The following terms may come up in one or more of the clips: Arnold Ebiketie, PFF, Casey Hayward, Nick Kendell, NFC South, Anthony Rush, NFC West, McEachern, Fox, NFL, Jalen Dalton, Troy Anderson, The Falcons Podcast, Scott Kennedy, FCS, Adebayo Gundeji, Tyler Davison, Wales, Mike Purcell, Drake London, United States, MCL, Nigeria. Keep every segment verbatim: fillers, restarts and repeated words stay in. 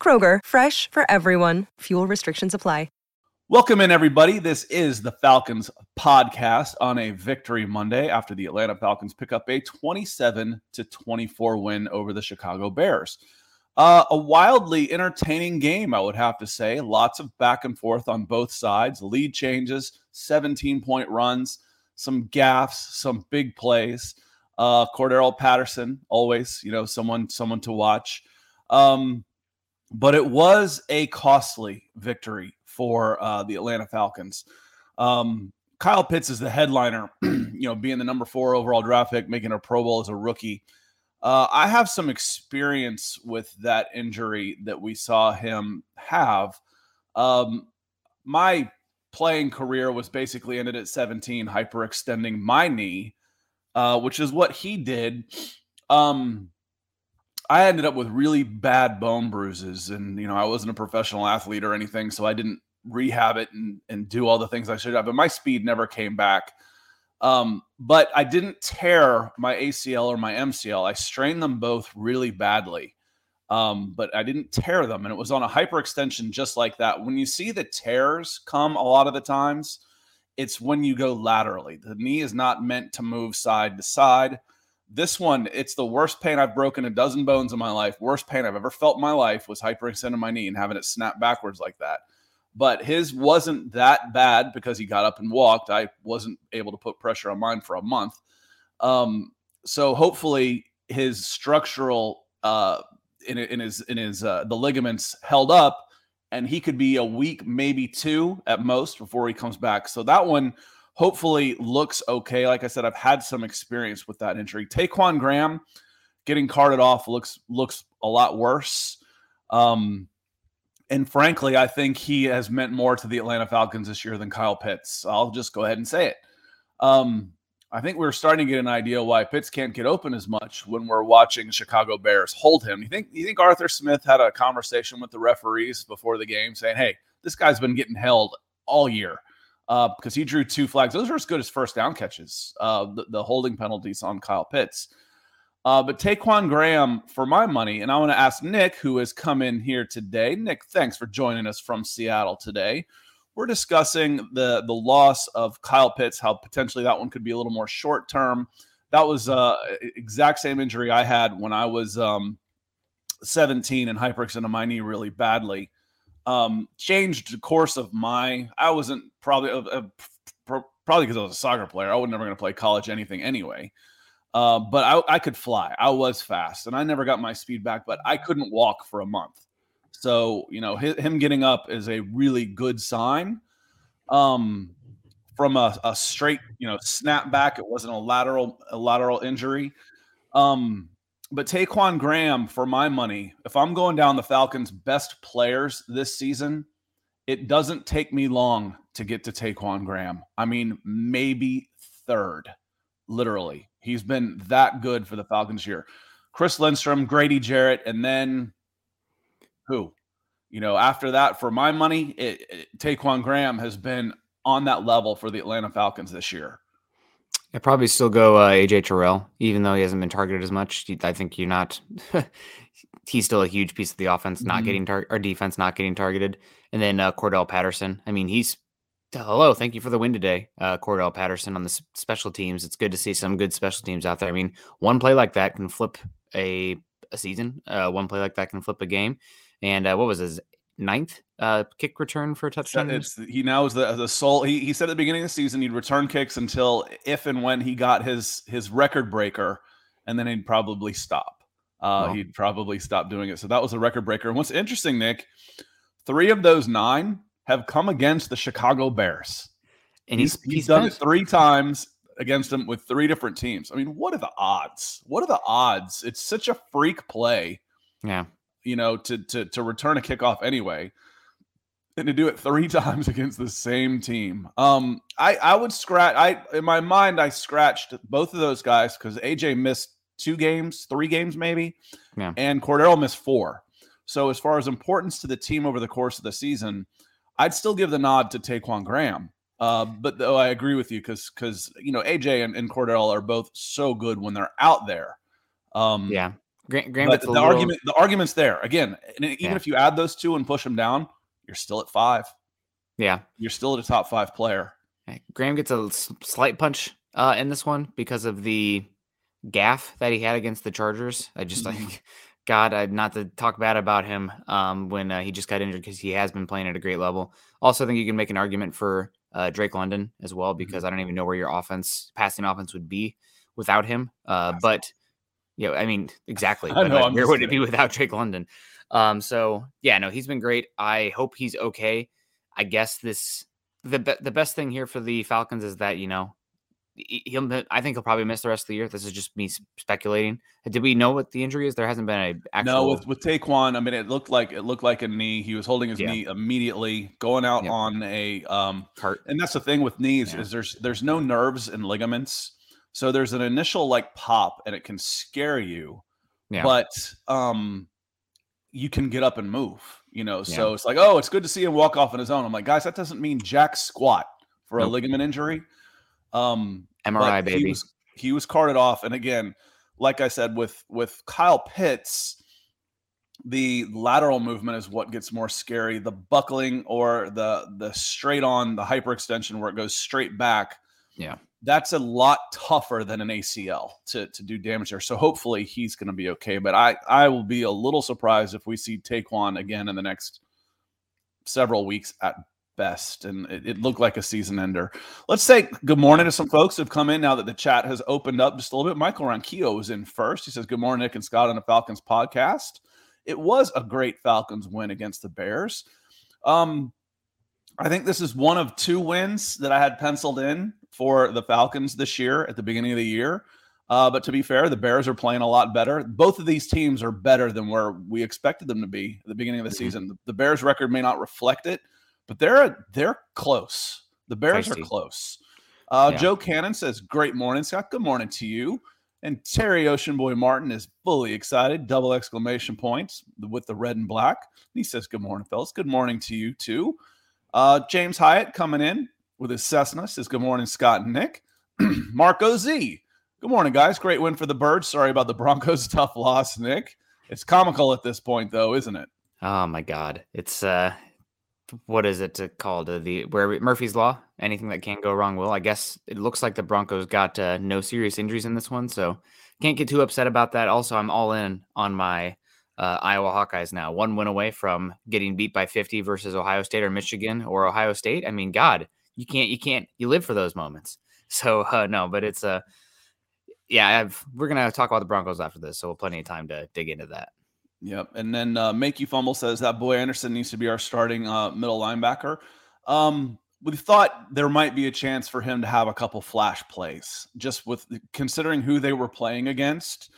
Kroger, fresh for everyone. Fuel restrictions apply. Welcome in, everybody. This is the Falcons podcast on a victory Monday after the Atlanta Falcons pick up a twenty-seven to twenty-four win over the Chicago Bears. Uh, a wildly entertaining game, I would have to say. Lots of back and forth on both sides, lead changes, seventeen-point runs, some gaffes, some big plays. Uh, Cordarrelle Patterson, always, you know, someone, someone to watch. Um, but it was a costly victory for uh, the Atlanta Falcons. Um, Kyle Pitts is the headliner, you know, being the number four overall draft pick, making a Pro Bowl as a rookie. Uh, I have some experience with that injury that we saw him have. Um, my playing career was basically ended at seventeen, hyperextending my knee, uh, which is what he did. Um, I ended up with really bad bone bruises, and, you know, I wasn't a professional athlete or anything, so I didn't rehab it and, and do all the things I should have, but my speed never came back. Um, but I didn't tear my A C L or my M C L. I strained them both really badly, um, but I didn't tear them, and it was on a hyperextension just like that. When you see the tears come a lot of the times, it's when you go laterally. The knee is not meant to move side to side. This one, it's the worst pain. I've broken a dozen bones in my life. Worst pain I've ever felt in my life was hyperextending my knee and having it snap backwards like that. But his wasn't that bad because he got up and walked. I wasn't able to put pressure on mine for a month. Um, so hopefully his structural uh, in, in his in his uh, the ligaments held up, and he could be a week, maybe two at most before he comes back. So that one hopefully looks okay. Like I said, I've had some experience with that injury. Taquan Graham getting carted off looks looks a lot worse. Um, and frankly, I think he has meant more to the Atlanta Falcons this year than Kyle Pitts. I'll just go ahead and say it. Um, I think we're starting to get an idea why Pitts can't get open as much when we're watching Chicago Bears hold him. You think, you think Arthur Smith had a conversation with the referees before the game saying, hey, this guy's been getting held all year? Uh, because he drew two flags. Those are as good as first down catches, uh, the, the holding penalties on Kyle Pitts. Uh, but Taquan Graham, for my money, and I want to ask Nick, who has come in here today. Nick, thanks for joining us from Seattle today. We're discussing the, the loss of Kyle Pitts, how potentially that one could be a little more short-term. That was uh, exact same injury I had when I was um, seventeen and hyperextended my knee really badly. Um, changed the course of my, I wasn't probably, uh, pr- probably because I was a soccer player. I was never going to play college anything anyway. Uh, but I, I could fly. I was fast, and I never got my speed back, but I couldn't walk for a month. So, you know, his, him getting up is a really good sign. Um, from a, a straight, you know, snap back, it wasn't a lateral a lateral injury. Um, but Taquan Graham, for my money, if I'm going down the Falcons' best players this season, it doesn't take me long to get to Taquan Graham. I mean, maybe third, literally. He's been that good for the Falcons here. Chris Lindstrom, Grady Jarrett, and then who? You know, after that, for my money, it, it, Taquan Graham has been on that level for the Atlanta Falcons this year. I'd probably still go uh, A J Terrell, even though he hasn't been targeted as much. I think you're not. He's still a huge piece of the offense, not mm-hmm. getting tar- or defense, not getting targeted. And then uh, Cordell Patterson. I mean, he's hello. Thank you for the win today, uh, Cordell Patterson on the s- special teams. It's good to see some good special teams out there. I mean, one play like that can flip a a season. Uh, one play like that can flip a game. And uh, what was his ninth uh, kick return for a touchdown? It's, he now is the, the sole. He, he said at the beginning of the season he'd return kicks until if and when he got his his record breaker, and then he'd probably stop. Uh, wow. He'd probably stop doing it. So that was a record breaker. And what's interesting, Nick, three of those nine have come against the Chicago Bears. And he's, he's, he's done it three times against them with three different teams. I mean, what are the odds? What are the odds? It's such a freak play. Yeah. You know, to to to return a kickoff anyway, and to do it three times against the same team. Um, I I would scratch. I in my mind I scratched both of those guys because A J missed two games, three games maybe, yeah. and Cordell missed four. So as far as importance to the team over the course of the season, I'd still give the nod to Taquan Graham. Uh, but though I agree with you because because you know A J and, and Cordell are both so good when they're out there. Um, yeah. Grant, Grant but the little... argument, the argument's there again. And even yeah. if you add those two and push them down, you're still at five. Yeah, you're still at a top five player. Okay. Graham gets a slight punch uh, in this one because of the gaffe that he had against the Chargers. I just mm-hmm. like God, I, not to talk bad about him um, when uh, he just got injured because he has been playing at a great level. Also, I think you can make an argument for uh, Drake London as well because mm-hmm. I don't even know where your offense, passing offense, would be without him. Uh, but Yeah, I mean, exactly. I know, where would it be without Drake London? Um, so, yeah, no, he's been great. I hope he's okay. I guess this the be- the best thing here for the Falcons is that, you know, he'll. I think he'll probably miss the rest of the year. This is just me speculating. Did we know what the injury is? There hasn't been an actual. No, with, with Taquan, I mean, it looked like it looked like a knee. He was holding his yeah. knee immediately, going out yep. on a um, cart. And that's the thing with knees yeah. is there's there's no nerves and ligaments. So there's an initial like pop and it can scare you, yeah. but um, you can get up and move, you know? Yeah. So it's like, oh, it's good to see him walk off on his own. I'm like, guys, that doesn't mean jack squat for nope. a ligament injury. Um, M R I baby. He was, he was carted off. And again, like I said, with, with Kyle Pitts, the lateral movement is what gets more scary. The buckling or the, the straight on the hyperextension where it goes straight back. Yeah. That's a lot tougher than an A C L to, to do damage there. So hopefully he's going to be okay. But I, I will be a little surprised if we see Taquan again in the next several weeks at best. And it, it looked like a season ender. Let's say good morning to some folks who have come in now that the chat has opened up just a little bit. Michael Ronquillo was in first. He says, good morning, Nick and Scott on the Falcons podcast. It was a great Falcons win against the Bears. Um, I think this is one of two wins that I had penciled in for the Falcons this year at the beginning of the year. Uh, but to be fair, the Bears are playing a lot better. Both of these teams are better than where we expected them to be at the beginning of the mm-hmm. season. The, the Bears record may not reflect it, but they're they're close. The Bears Tasty. are close. Uh, yeah. Joe Cannon says, great morning, Scott. Good morning to you. And Terry Ocean Boy Martin is fully excited, double exclamation points with the red and black. And he says, good morning, fellas. Good morning to you, too. Uh, James Hyatt coming in with his Cessna says, good morning, Scott and Nick. Marco Z, good morning, guys. Great win for the Birds. Sorry about the Broncos. Tough loss, Nick. It's comical at this point, though, isn't it? Oh, my God. It's, uh, what is it to call to the where Murphy's Law? Anything that can't go wrong will. I guess it looks like the Broncos got uh, no serious injuries in this one, so can't get too upset about that. Also, I'm all in on my Uh, Iowa Hawkeyes now, one win away from getting beat by fifty versus Ohio State or Michigan or Ohio State. I mean, God, you can't, you can't, you live for those moments. So uh, no, but it's a, uh, yeah, I've, we're going to talk about the Broncos after this. So we'll have plenty of time to dig into that. Yep. And then uh, Make You Fumble says that boy Anderson needs to be our starting uh, middle linebacker. Um, we thought there might be a chance for him to have a couple flash plays, just with considering who they were playing against.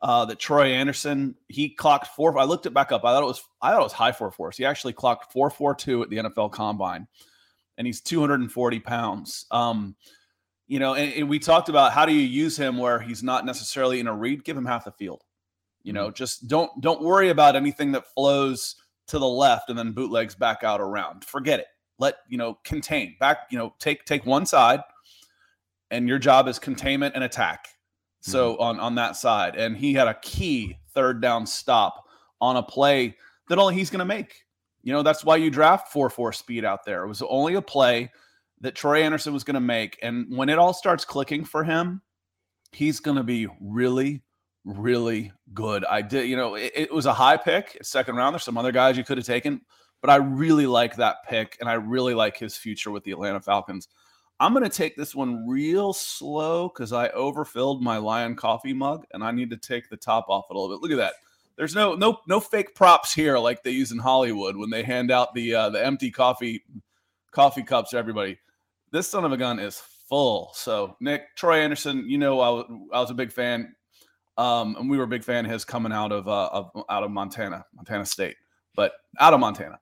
Uh, that Troy Anderson, he clocked four. I looked it back up. I thought it was I thought it was high four fours. He actually clocked four four two at the N F L Combine, and he's two hundred forty pounds. Um, you know, and, and we talked about how do you use him where he's not necessarily in a read. Give him half the field. You know, just don't don't worry about anything that flows to the left and then bootlegs back out around. Forget it. Let you know contain back. You know, take take one side, and your job is containment and attack. So on, on that side, and he had a key third down stop on a play that only he's going to make. You know, that's why you draft four four speed out there. It was only a play that Troy Anderson was going to make. And when it all starts clicking for him, he's going to be really, really good. I did, you know, it, it was a high pick, second round. There's some other guys you could have taken, but I really like that pick. And I really like his future with the Atlanta Falcons. I'm going to take this one real slow because I overfilled my Lion coffee mug and I need to take the top off a little bit. Look at that. There's no no no fake props here like they use in Hollywood when they hand out the uh, the empty coffee coffee cups to everybody. This son of a gun is full. So, Nick, Troy Anderson, you know I, w- I was a big fan, um, and we were a big fan of his coming out of, uh, of out of Montana, Montana State, but out of Montana.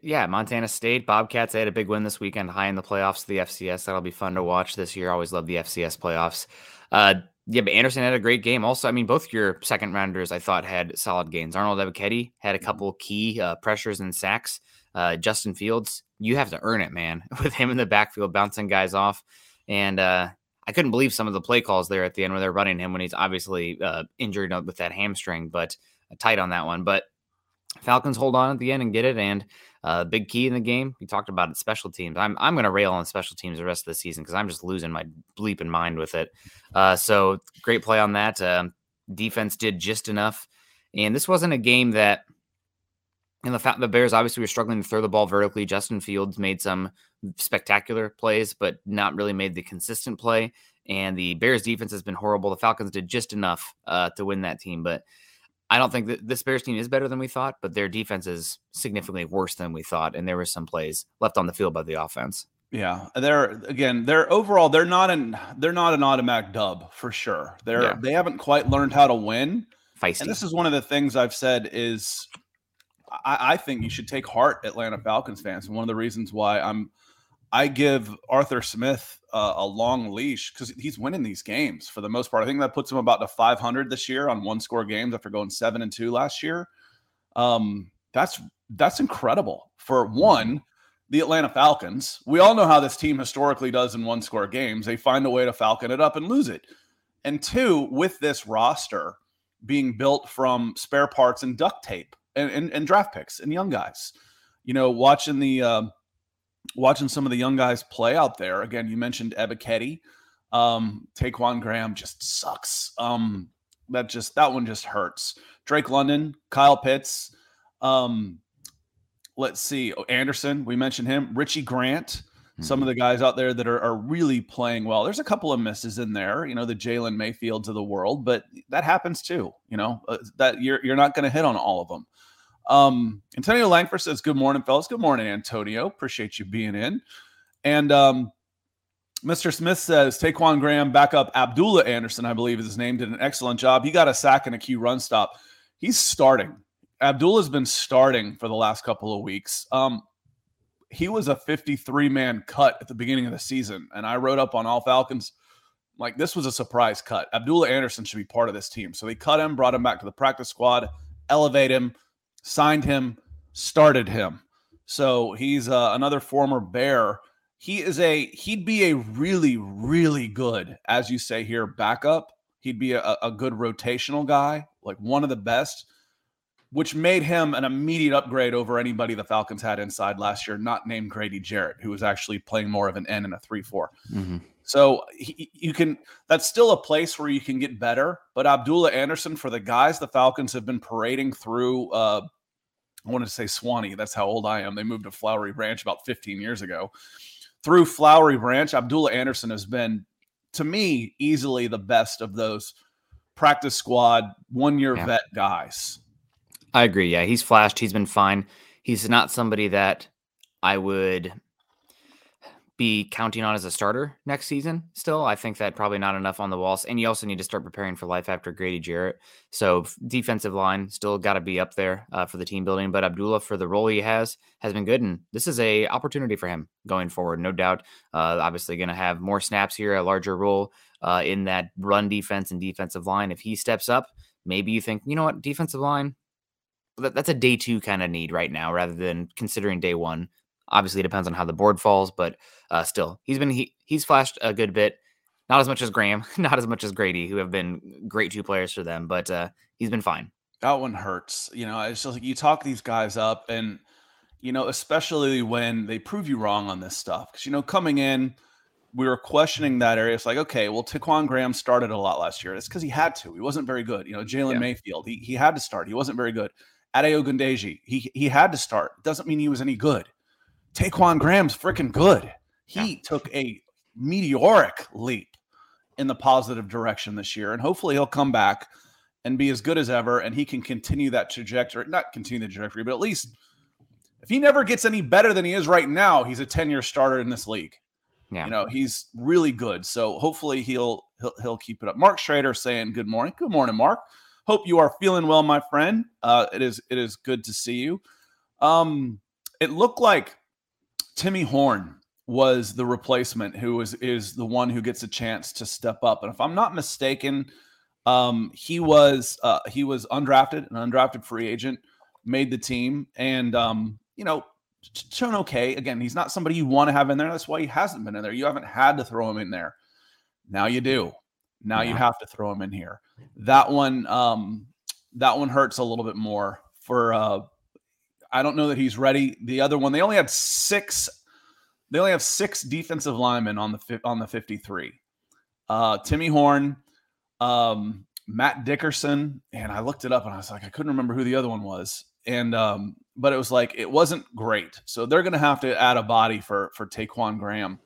Yeah, Montana State, Bobcats, they had a big win this weekend, high in the playoffs, the F C S. That'll be fun to watch this year. Always love the F C S playoffs. Uh, yeah, but Anderson had a great game. Also, I mean, both your second rounders, I thought, had solid gains. Arnold Ebiketie had a couple key uh, pressures and sacks. Uh, Justin Fields, you have to earn it, man, with him in the backfield bouncing guys off. And uh, I couldn't believe some of the play calls there at the end where they're running him when he's obviously uh, injured with that hamstring, but tight on that one. But Falcons hold on at the end and get it. And uh, big key in the game. We talked about it. Special teams. I'm I'm going to rail on special teams the rest of the season because I'm just losing my bleeping mind with it. Uh, so great play on that. Um, defense did just enough. And this wasn't a game that, and the the Bears obviously were struggling to throw the ball vertically. Justin Fields made some spectacular plays, but not really made the consistent play. And the Bears defense has been horrible. The Falcons did just enough uh, to win that team, but I don't think that this Bears team is better than we thought, but their defense is significantly worse than we thought. And there were some plays left on the field by the offense. Yeah. They're again, they're overall, they're not an, they're not an automatic dub for sure. They're, yeah. They haven't quite learned how to win. Feisty. And this is one of the things I've said is I, I think you should take heart, Atlanta Falcons fans. And one of the reasons why I'm, I give Arthur Smith uh, a long leash because he's winning these games for the most part. I think that puts him about to five hundred this year on one score games after going seven and two last year. Um, that's that's incredible for one, the Atlanta Falcons. We all know how this team historically does in one score games. They find a way to Falcon it up and lose it. And two, with this roster being built from spare parts and duct tape and, and, and draft picks and young guys, you know, watching the uh, watching some of the young guys play out there. Again, you mentioned Ebiketie. Um, Taquan Graham just sucks. Um, that just that one just hurts. Drake London, Kyle Pitts. Um, let's see. Anderson, we mentioned him. Richie Grant. Mm-hmm. Some of the guys out there that are, are really playing well. There's a couple of misses in there. You know, the Jalen Mayfields of the world, but that happens too. You know, uh, that you're you're not going to hit on all of them. Um, Antonio Langford says, good morning, fellas. Good morning, Antonio. Appreciate you being in. And, um, Mister Smith says, Taquan Graham, back up Abdullah Anderson, I believe is his name, did an excellent job. He got a sack and a key run stop. He's starting. Abdullah's been starting for the last couple of weeks. Um, he was a fifty-three man cut at the beginning of the season. And I wrote up on All Falcons, like, this was a surprise cut. Abdullah Anderson should be part of this team. So they cut him, brought him back to the practice squad, elevate him, signed him, started him. So he's uh, another former Bear. He is a, he'd be a really, really good, as you say here, backup. He'd be a, a good rotational guy, like one of the best, which made him an immediate upgrade over anybody the Falcons had inside last year, not named Grady Jarrett, who was actually playing more of an N and a three four. Mm-hmm. So he, you can, that's still a place where you can get better. But Abdullah Anderson, for the guys the Falcons have been parading through, uh, I wanted to say Swanee. That's how old I am. They moved to Flowery Branch about fifteen years ago. Through Flowery Branch, Abdullah Anderson has been, to me, easily the best of those practice squad, one-year yeah. vet guys. I agree. Yeah, he's flashed. He's been fine. He's not somebody that I would be counting on as a starter next season still. I think that probably not enough on the walls. And you also need to start preparing for life after Grady Jarrett. So defensive line still got to be up there uh, for the team building. But Abdullah, for the role he has, has been good. And this is a opportunity for him going forward, no doubt. Uh, obviously going to have more snaps here, a larger role uh, in that run defense and defensive line. If he steps up, maybe you think, you know what, defensive line, that, that's a day two kind of need right now rather than considering day one. Obviously, it depends on how the board falls, but uh, still, he's been he, he's flashed a good bit. Not as much as Graham, not as much as Grady, who have been great two players for them, but uh, he's been fine. That one hurts. You know, it's just like you talk these guys up, and, you know, especially when they prove you wrong on this stuff. Because, you know, coming in, we were questioning that area. It's like, okay, well, Taquan Graham started a lot last year. It's because he had to. He wasn't very good. You know, Jalen yeah. Mayfield, he he had to start. He wasn't very good. Adebayo Gundeji, he he had to start. Doesn't mean he was any good. Taquan Graham's freaking good. He yeah. took a meteoric leap in the positive direction this year, and hopefully he'll come back and be as good as ever, and he can continue that trajectory. Not continue the trajectory, but at least if he never gets any better than he is right now, he's a ten-year starter in this league. Yeah. You know, he's really good. So hopefully he'll he'll he'll keep it up. Mark Schrader saying good morning. Good morning, Mark. Hope you are feeling well, my friend. Uh, it is it is good to see you. Um, it looked like Timmy Horn was the replacement who is, is the one who gets a chance to step up. And if I'm not mistaken, um, he was uh, he was undrafted, an undrafted free agent, made the team, and, um, you know, shown okay. Again, he's not somebody you want to have in there. That's why he hasn't been in there. You haven't had to throw him in there. Now you do. Now yeah. you have to throw him in here. That one, um, that one hurts a little bit more for uh, – I don't know that he's ready. The other one, they only had six. They only have six defensive linemen on the on the fifty-three. Uh, Timmy Horn, um, Matt Dickerson, and I looked it up and I was like, I couldn't remember who the other one was. And um, but it was like it wasn't great. So they're going to have to add a body for for Taquan Graham.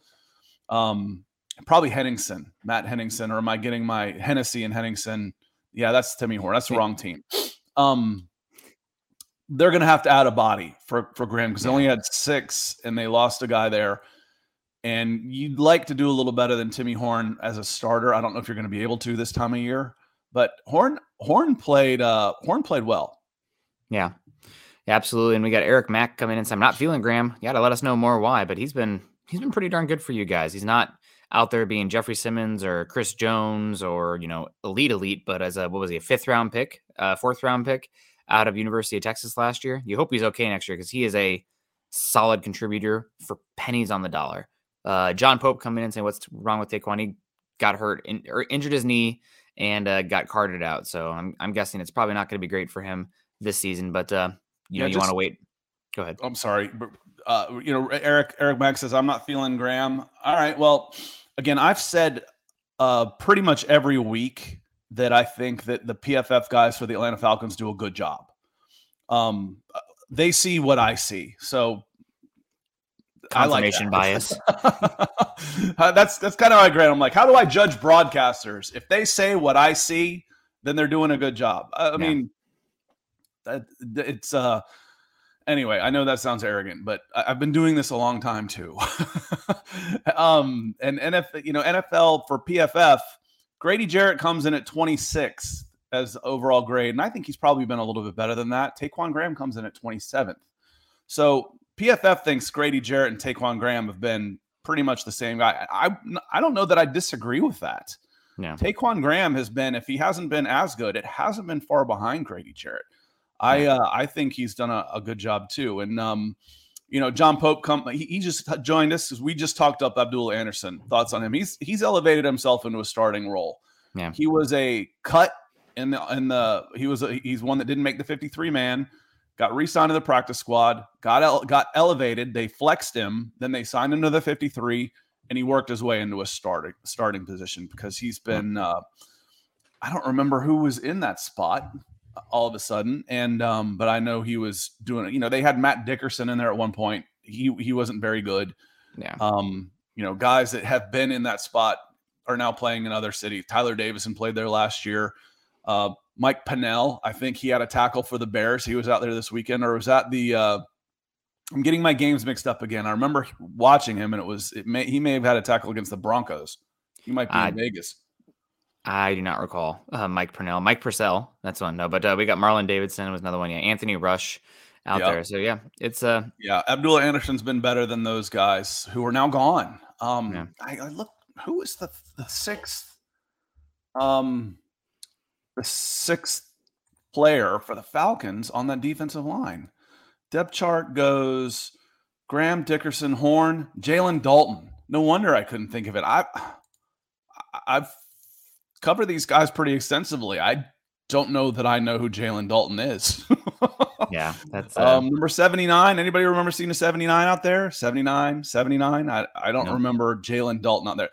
Um, probably Henningsen, Matt Henningsen, or am I getting my Hennessy and Henningsen? Yeah, that's Timmy Horn. That's the wrong team. Um, They're going to have to add a body for, for Graham because yeah. they only had six and they lost a guy there. And you'd like to do a little better than Timmy Horn as a starter. I don't know if you're going to be able to this time of year, but Horn Horn played uh, Horn played well. Yeah, yeah, absolutely. And we got Eric Mack coming in. So I'm not feeling Graham. You got to let us know more why, but he's been he's been pretty darn good for you guys. He's not out there being Jeffrey Simmons or Chris Jones or, you know, elite elite, but as a what was he a fifth round pick, uh, fourth round pick out of University of Texas last year. You hope he's okay next year because he is a solid contributor for pennies on the dollar. Uh, John Pope coming in and saying, what's wrong with Taquan? He got hurt in, or injured his knee and uh, got carted out. So I'm I'm guessing it's probably not going to be great for him this season, but uh, you yeah, know, you want to wait. Go ahead. I'm sorry. But, uh, you know, Eric, Eric Mack says, I'm not feeling Graham. All right. Well, again, I've said uh, pretty much every week that I think that the P F F guys for the Atlanta Falcons do a good job. Um, they see what I see. So confirmation I like that. bias. that's, that's kind of how I grade. I'm like, how do I judge broadcasters? If they say what I see, then they're doing a good job. I, I yeah. mean, that, it's uh anyway, I know that sounds arrogant, but I, I've been doing this a long time too. um, and N F L, you know, N F L for P F F, Grady Jarrett comes in at twenty-sixth as overall grade, and I think he's probably been a little bit better than that. Taquan Graham comes in at twenty-seventh. So P F F thinks Grady Jarrett and Taquan Graham have been pretty much the same guy. I I don't know that I disagree with that. No. Taquan Graham has been, if he hasn't been as good, it hasn't been far behind Grady Jarrett. I no. uh, I think he's done a, a good job too. And um, you know, John Pope come he, he just joined us because we just talked up Abdullah Anderson. Thoughts on him? He's he's elevated himself into a starting role. Yeah. He was a cut in the in the he was a, he's one that didn't make the fifty-three man, got re-signed to the practice squad, got ele- got elevated, they flexed him, then they signed him to the fifty-three, and he worked his way into a starting starting position because he's been uh, I don't remember who was in that spot all of a sudden. And, um, but I know he was doing it, you know, they had Matt Dickerson in there at one point. He, he wasn't very good. Yeah. Um, you know, guys that have been in that spot are now playing in other cities. Tyler Davison played there last year. Uh, Mike Pinnell. I think he had a tackle for the Bears. He was out there this weekend, or was that the uh, – I'm getting my games mixed up again. I remember watching him, and it was it may, he may have had a tackle against the Broncos. He might be I, in Vegas. I do not recall uh, Mike Pinnell. Mike Purcell, that's one. No, but uh, we got Marlon Davidson was another one. Yeah, Anthony Rush out yeah. there. So, yeah, it's uh, – Yeah, Abdullah Anderson's been better than those guys who are now gone. Um, yeah. I, I look – who was the, the sixth um, – the sixth player for the Falcons on that defensive line? Depth chart goes Graham, Dickerson, Horn, Jalen Dalton. No wonder I couldn't think of it. I, I've covered these guys pretty extensively. I don't know that I know who Jalen Dalton is. yeah. that's uh... um, Number seventy-nine. Anybody remember seeing a seventy-nine out there? seventy-nine, seventy-nine. I, I don't no. remember Jalen Dalton out there.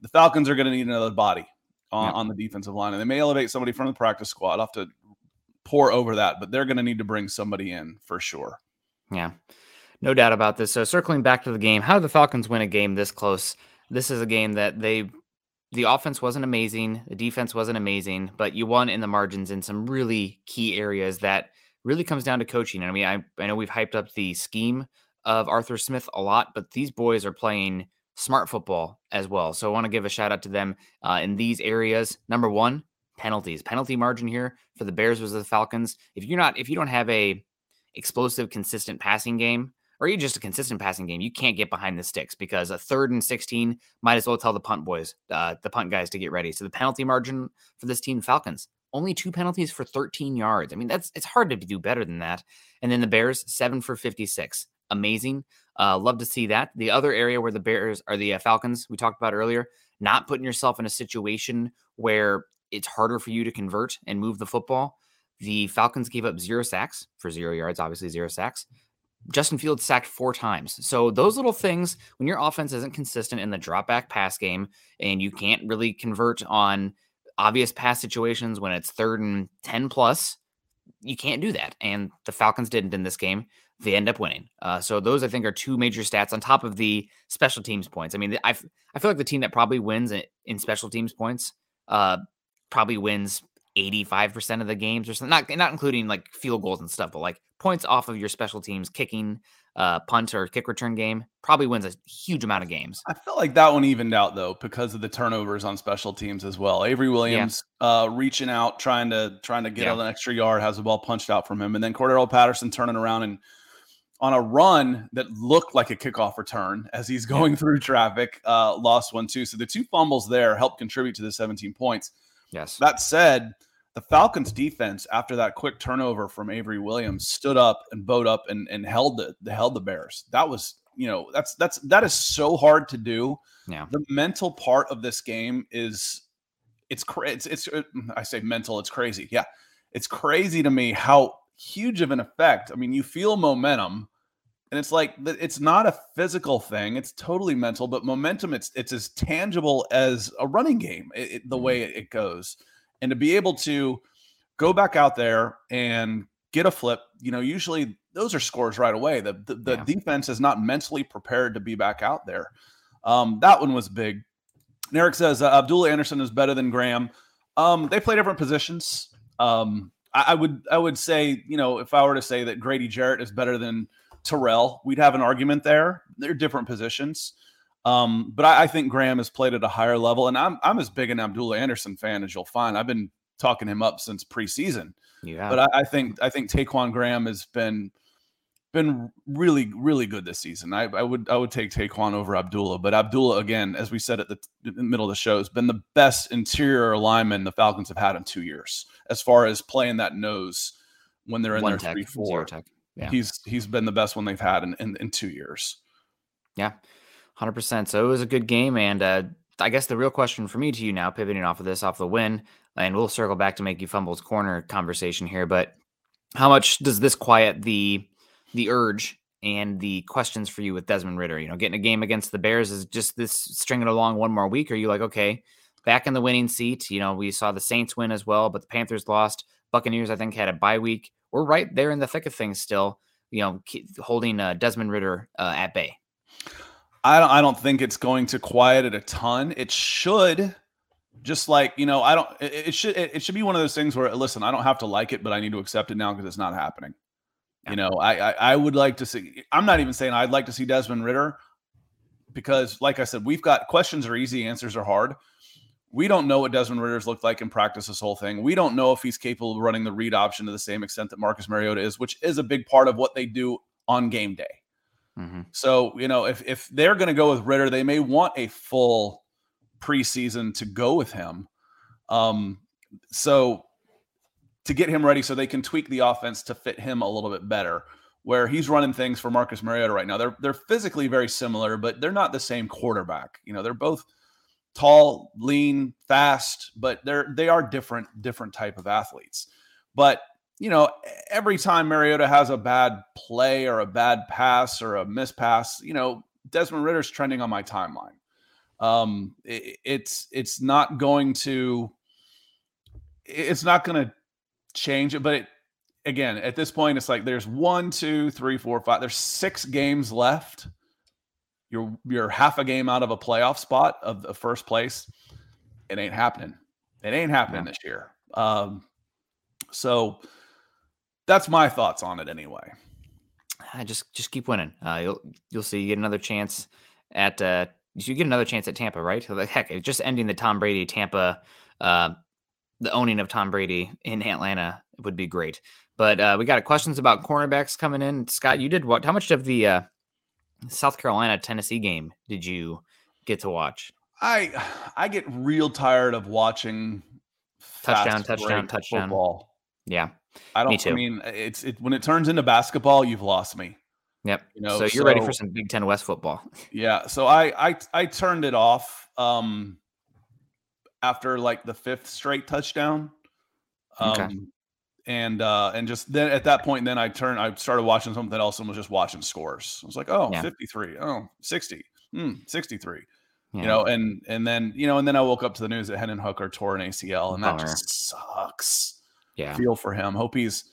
The Falcons are going to need another body on, yeah. on the defensive line, and they may elevate somebody from the practice squad. I'll have to pour over that, but they're going to need to bring somebody in for sure. Yeah, no doubt about this. So circling back to the game, how do the Falcons win a game this close? This is a game that they, the offense wasn't amazing. The defense wasn't amazing, but you won in the margins in some really key areas that really comes down to coaching. And I mean, I, I know we've hyped up the scheme of Arthur Smith a lot, but these boys are playing smart football as well. So I want to give a shout out to them uh, in these areas. Number one, penalties. Penalty margin here for the Bears versus the Falcons. If you're not, if you don't have a explosive, consistent passing game, or you just a consistent passing game, you can't get behind the sticks, because a third and sixteen might as well tell the punt boys, uh, the punt guys to get ready. So the penalty margin for this team, Falcons, only two penalties for thirteen yards. I mean, that's, it's hard to do better than that. And then the Bears, seven for fifty-six. Amazing. Uh, love to see that. The other area where the Bears are the uh, Falcons, we talked about earlier, not putting yourself in a situation where it's harder for you to convert and move the football. The Falcons gave up zero sacks for zero yards, obviously zero sacks. Justin Fields sacked four times. So those little things, when your offense isn't consistent in the drop back pass game and you can't really convert on obvious pass situations when it's third and ten plus, you can't do that. And the Falcons didn't in this game. They end up winning. Uh, so those, I think, are two major stats on top of the special teams points. I mean, I, f- I feel like the team that probably wins in, in special teams points uh, probably wins eighty-five percent of the games or something, not, not including like field goals and stuff, but like points off of your special teams, kicking, uh, punt or kick return game probably wins a huge amount of games. I felt like that one evened out though, because of the turnovers on special teams as well. Avery Williams yeah. uh, reaching out, trying to, trying to get yeah. an extra yard, has the ball punched out from him. And then Cordarrelle Patterson turning around and, on a run that looked like a kickoff return as he's going yeah. through traffic, uh, lost one too. So the two fumbles there helped contribute to the seventeen points. Yes. That said, the Falcons defense, after that quick turnover from Avery Williams, stood up and bowed up and, and held the, the held the Bears. That was, you know, that's that's that is so hard to do. Yeah. The mental part of this game is it's crazy. It's, it's I say mental. It's crazy. Yeah, it's crazy to me how huge of an effect. I mean, you feel momentum. And it's like, it's not a physical thing. It's totally mental, but momentum, it's it's as tangible as a running game, it, it, the way it goes. And to be able to go back out there and get a flip, you know, usually those are scores right away. The the, the yeah. defense is not mentally prepared to be back out there. Um, that one was big. And Eric says, uh, Abdullah Anderson is better than Graham. Um, they play different positions. Um, I, I would I would say, you know, if I were to say that Grady Jarrett is better than Terrell, we'd have an argument there. They're different positions. Um, but I, I think Graham has played at a higher level. And I'm I'm as big an Abdullah Anderson fan as you'll find. I've been talking him up since preseason. Yeah. But I, I think I think Taquan Graham has been been really, really good this season. I, I would I would take Taquan over Abdullah. But Abdullah, again, as we said at the, at the middle of the show, has been the best interior lineman the Falcons have had in two years as far as playing that nose when they're in One their three four. Yeah. He's he's been the best one they've had in, in, in two years. Yeah, one hundred percent. So it was a good game. And uh, I guess the real question for me to you now, pivoting off of this, off the win, and we'll circle back to Make You Fumble's Corner conversation here, but how much does this quiet the the urge and the questions for you with Desmond Ridder? You know, getting a game against the Bears is just this stringing along one more week. Are you like, okay, back in the winning seat? You know, we saw the Saints win as well, but the Panthers lost. Buccaneers, I think, had a bye week. We're right there in the thick of things still, you know, holding uh, Desmond Ridder uh, at bay. I don't, I don't think it's going to quiet it a ton. It should, Just like, you know, I don't, it, it should, it, it should be one of those things where, listen, I don't have to like it, but I need to accept it now because it's not happening. Yeah. You know, I, I, I would like to see, I'm not even saying I'd like to see Desmond Ridder, because like I said, we've got questions are easy, answers are hard. We don't know what Desmond Ridder's looked like in practice this whole thing. We don't know if he's capable of running the read option to the same extent that Marcus Mariota is, which is a big part of what they do on game day. Mm-hmm. So, you know, if if they're going to go with Ridder, they may want a full preseason to go with him. Um, so to get him ready so they can tweak the offense to fit him a little bit better, where he's running things for Marcus Mariota right now. They're they're physically very similar, but they're not the same quarterback. You know, they're both tall, lean, fast, but they're they are different, different type of athletes. But, you know, every time Mariota has a bad play or a bad pass or a mispass, you know, Desmond Ridder's trending on my timeline. Um, it, it's it's not going to it's not going to change it. But it, again, at this point, it's like there's one, two, three, four, five. There's six games left. You're you're half a game out of a playoff spot of the first place. It ain't happening. It ain't happening yeah. this year. Um, so that's my thoughts on it anyway. I just just keep winning. Uh, you'll you'll see. You get another chance at uh, you get another chance at Tampa, right? Heck, just ending the Tom Brady Tampa, uh, the owning of Tom Brady in Atlanta would be great. But uh, we got questions about cornerbacks coming in. Scott, you did what? How much of the uh, South Carolina Tennessee game did you get to watch? I I get real tired of watching touchdown, touchdown, touchdown football. Yeah, I don't. Me too. I mean, it's it when it turns into basketball, you've lost me. Yep. You know, so you're so, ready for some Big Ten West football. Yeah. So I, I, I turned it off um, after like the fifth straight touchdown. Um, okay. And, uh, and just then at that point, then I turned, I started watching something else and was just watching scores. I was like, oh, yeah. fifty-three. Oh, sixty. Mm, sixty-three. Yeah. You know, and, and then, you know, and then I woke up to the news that Hendon Hooker tore an A C L, and that Bummer. just sucks. Yeah. Feel for him. Hope he's,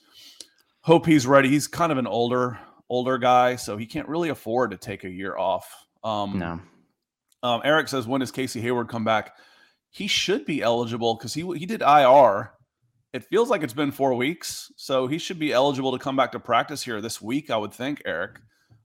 hope he's ready. He's kind of an older older guy, so he can't really afford to take a year off. Um, no. Um, Eric says, when does Casey Hayward come back? He should be eligible because he he did I R. It feels like it's been four weeks, so he should be eligible to come back to practice here this week, I would think, Eric.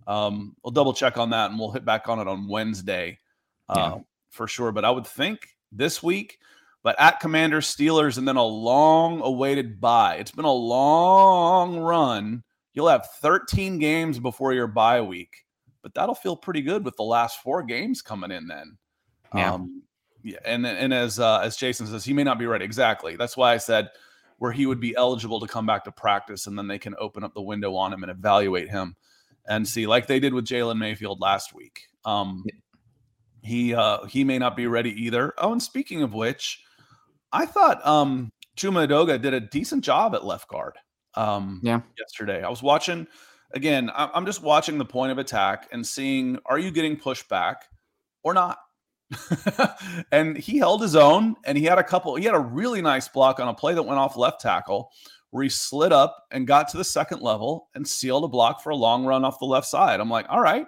Um, we'll double check on that, and we'll hit back on it on Wednesday uh, yeah. for sure. But I would think this week, but at Commanders, Steelers, and then a long-awaited bye. It's been a long run. You'll have thirteen games before your bye week, but that'll feel pretty good with the last four games coming in then. Yeah. Um, yeah. And and as uh, as Jason says, he may not be ready. Exactly. That's why I said where he would be eligible to come back to practice, and then they can open up the window on him and evaluate him and see, like they did with Jalen Mayfield last week. Um, yeah. He uh, he may not be ready either. Oh, and speaking of which, I thought um, Chuma Edoga did a decent job at left guard. Um, yeah. Yesterday, I was watching again. I'm just watching the point of attack and seeing, are you getting pushed back or not? And he held his own, and he had a couple. He had a really nice block on a play that went off left tackle, where he slid up and got to the second level and sealed a block for a long run off the left side. I'm like, all right,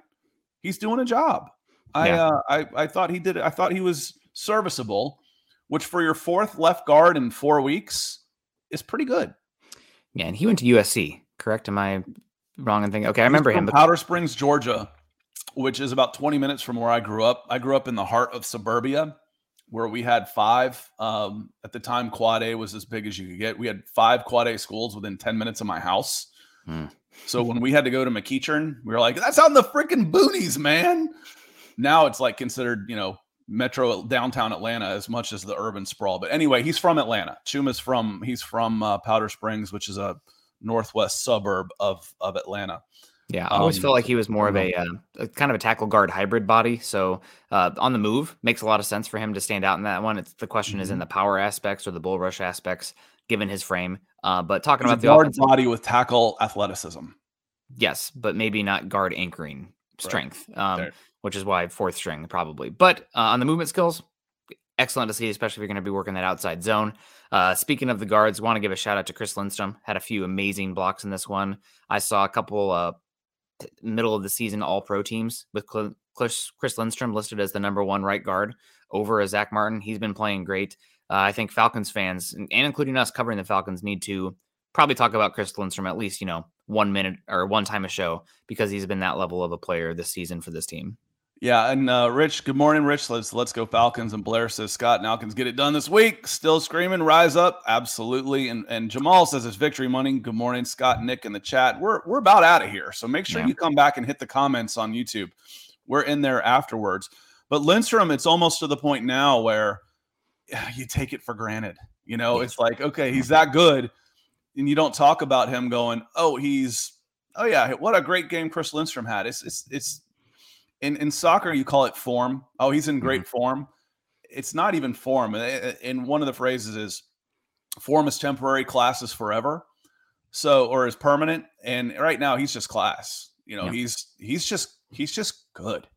he's doing a job. I yeah. uh, I I thought he did. I thought he was serviceable, which for your fourth left guard in four weeks is pretty good. Yeah, and he went to U S C, correct? Am I wrong in thinking? Okay, I remember him. But- Powder Springs, Georgia, which is about twenty minutes from where I grew up. I grew up in the heart of suburbia, where we had five. Um, at the time, Quad A was as big as you could get. We had five Quad A schools within ten minutes of my house. Mm. So when we had to go to McEachern, we were like, that's out in the freaking boonies, man. Now it's like considered, you know, metro downtown Atlanta as much as the urban sprawl. But anyway, he's from Atlanta. Chuma's from, he's from uh, Powder Springs, which is a northwest suburb of of Atlanta. Yeah, I always um, felt like he was more of a, uh, a kind of a tackle guard hybrid body. So uh, on the move, makes a lot of sense for him to stand out in that one. It's, the question mm-hmm. is in the power aspects or the bull rush aspects, given his frame. Uh, but talking he's about the guard offensive, body with tackle athleticism. Yes, but maybe not guard anchoring strength. Right. Um there. Which is why fourth string probably. But uh, on the movement skills, excellent to see, especially if you're going to be working that outside zone. Uh, speaking of the guards, want to give a shout out to Chris Lindstrom. Had a few amazing blocks in this one. I saw a couple uh, middle of the season all pro teams with Cl- Chris, Chris Lindstrom listed as the number one right guard over Zach Martin. He's been playing great. Uh, I think Falcons fans, and including us covering the Falcons, need to probably talk about Chris Lindstrom at least, you know, one minute or one time a show, because he's been that level of a player this season for this team. Yeah, and uh, Rich, good morning, Rich. Let's, let's go Falcons. And Blair says, Scott and Alkins get it done this week. Still screaming, rise up. Absolutely. And and Jamal says it's victory money. Good morning, Scott and Nick in the chat. We're we're about out of here, so make sure yeah. you come back and hit the comments on YouTube. We're in there afterwards. But Lindstrom, it's almost to the point now where you take it for granted. You know, it's like, okay, he's that good, and you don't talk about him going, oh, he's, oh yeah, what a great game Chris Lindstrom had. It's, it's, it's, In in soccer, you call it form. Oh, he's in great mm-hmm. form. It's not even form. And one of the phrases is, form is temporary, class is forever. So, or is permanent. And right now, he's just class. You know, yeah. he's he's just he's just good.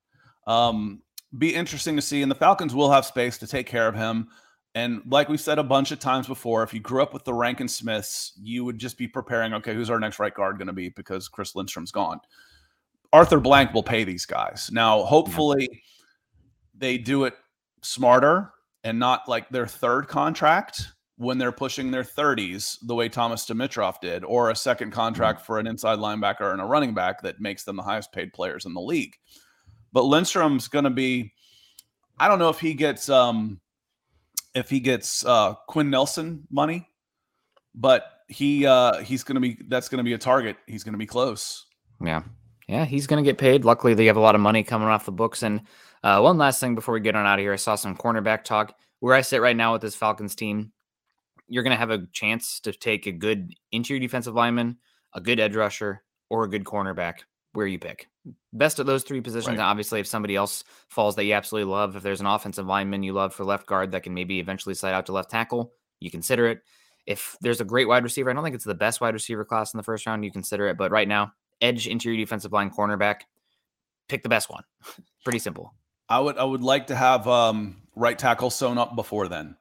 Um, be interesting to see. And the Falcons will have space to take care of him. And like we said a bunch of times before, if you grew up with the Rankin Smiths, you would just be preparing, okay, who's our next right guard going to be, because Chris Lindstrom's gone. Arthur Blank will pay these guys. Now, hopefully yeah. they do it smarter and not like their third contract when they're pushing their thirties, the way Thomas Dimitroff did, or a second contract mm-hmm. for an inside linebacker and a running back that makes them the highest paid players in the league. But Lindstrom's going to be, I don't know if he gets, um, if he gets uh, Quinn Nelson money, but he uh, he's going to be, that's going to be a target. He's going to be close. Yeah. Yeah, he's going to get paid. Luckily, they have a lot of money coming off the books. And uh, one last thing before we get on out of here, I saw some cornerback talk. Where I sit right now with this Falcons team, you're going to have a chance to take a good interior defensive lineman, a good edge rusher, or a good cornerback, where you pick. Best of those three positions. Right. Obviously, if somebody else falls that you absolutely love, if there's an offensive lineman you love for left guard that can maybe eventually slide out to left tackle, you consider it. If there's a great wide receiver, I don't think it's the best wide receiver class in the first round, you consider it. But right now, edge, interior defensive line, cornerback, pick the best one. Pretty simple. I would I would like to have um, right tackle sewn up before then,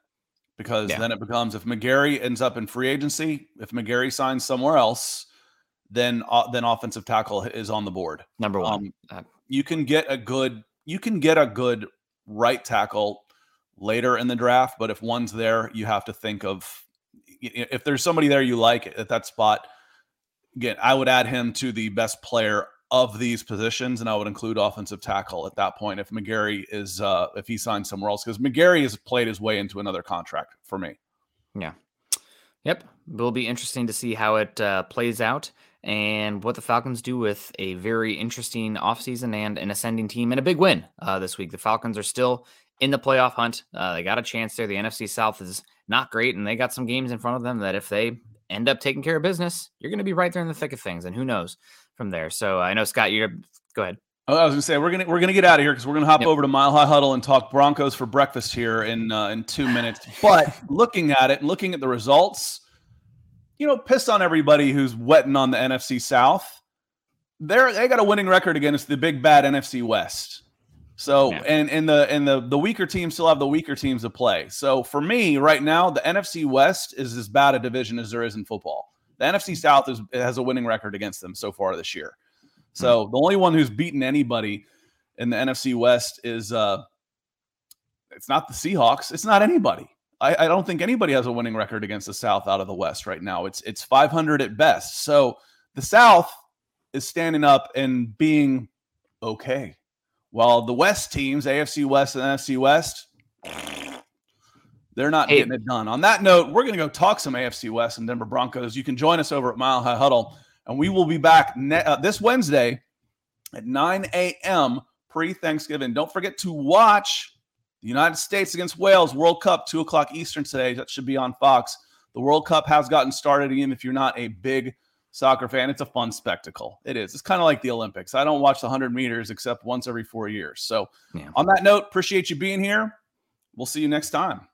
because yeah. then it becomes, if McGarry ends up in free agency, if McGarry signs somewhere else, then uh, then offensive tackle is on the board. Number one. Um, uh, you can get a good you can get a good right tackle later in the draft, but if one's there, you have to think of, if there's somebody there you like at that spot. Again, I would add him to the best player of these positions, and I would include offensive tackle at that point if McGarry is uh, if he signs somewhere else, because McGarry has played his way into another contract for me. Yeah. Yep. It'll be interesting to see how it uh, plays out and what the Falcons do with a very interesting offseason and an ascending team and a big win uh, this week. The Falcons are still in the playoff hunt. Uh, they got a chance there. The N F C South is not great, and they got some games in front of them that if they – end up taking care of business, you're going to be right there in the thick of things, and who knows from there. So I know, Scott, you're go ahead. Oh, I was going to say we're going to we're going to get out of here because we're going to hop yep. over to Mile High Huddle and talk Broncos for breakfast here in uh, in two minutes. But looking at it, looking at the results, you know, pissed on everybody who's wetting on the N F C South. They're they got a winning record against the big bad N F C West. So yeah. and and the and the the weaker teams still have the weaker teams to play. So for me right now, the N F C West is as bad a division as there is in football. The N F C South is, has a winning record against them so far this year. So mm-hmm. the only one who's beaten anybody in the N F C West is uh, it's not the Seahawks. It's not anybody. I, I don't think anybody has a winning record against the South out of the West right now. It's it's five hundred at best. So the South is standing up and being okay. While the West teams, A F C West and N F C West, they're not hey. getting it done. On that note, we're going to go talk some A F C West and Denver Broncos. You can join us over at Mile High Huddle, and we will be back ne- uh, this Wednesday at nine a.m. pre-Thanksgiving. Don't forget to watch the United States against Wales World Cup, two o'clock Eastern today. That should be on Fox. The World Cup has gotten started, even if you're not a big soccer fan. It's a fun spectacle. It is. It's kind of like the Olympics. I don't watch the one hundred meters except once every four years. So yeah. on that note, appreciate you being here. We'll see you next time.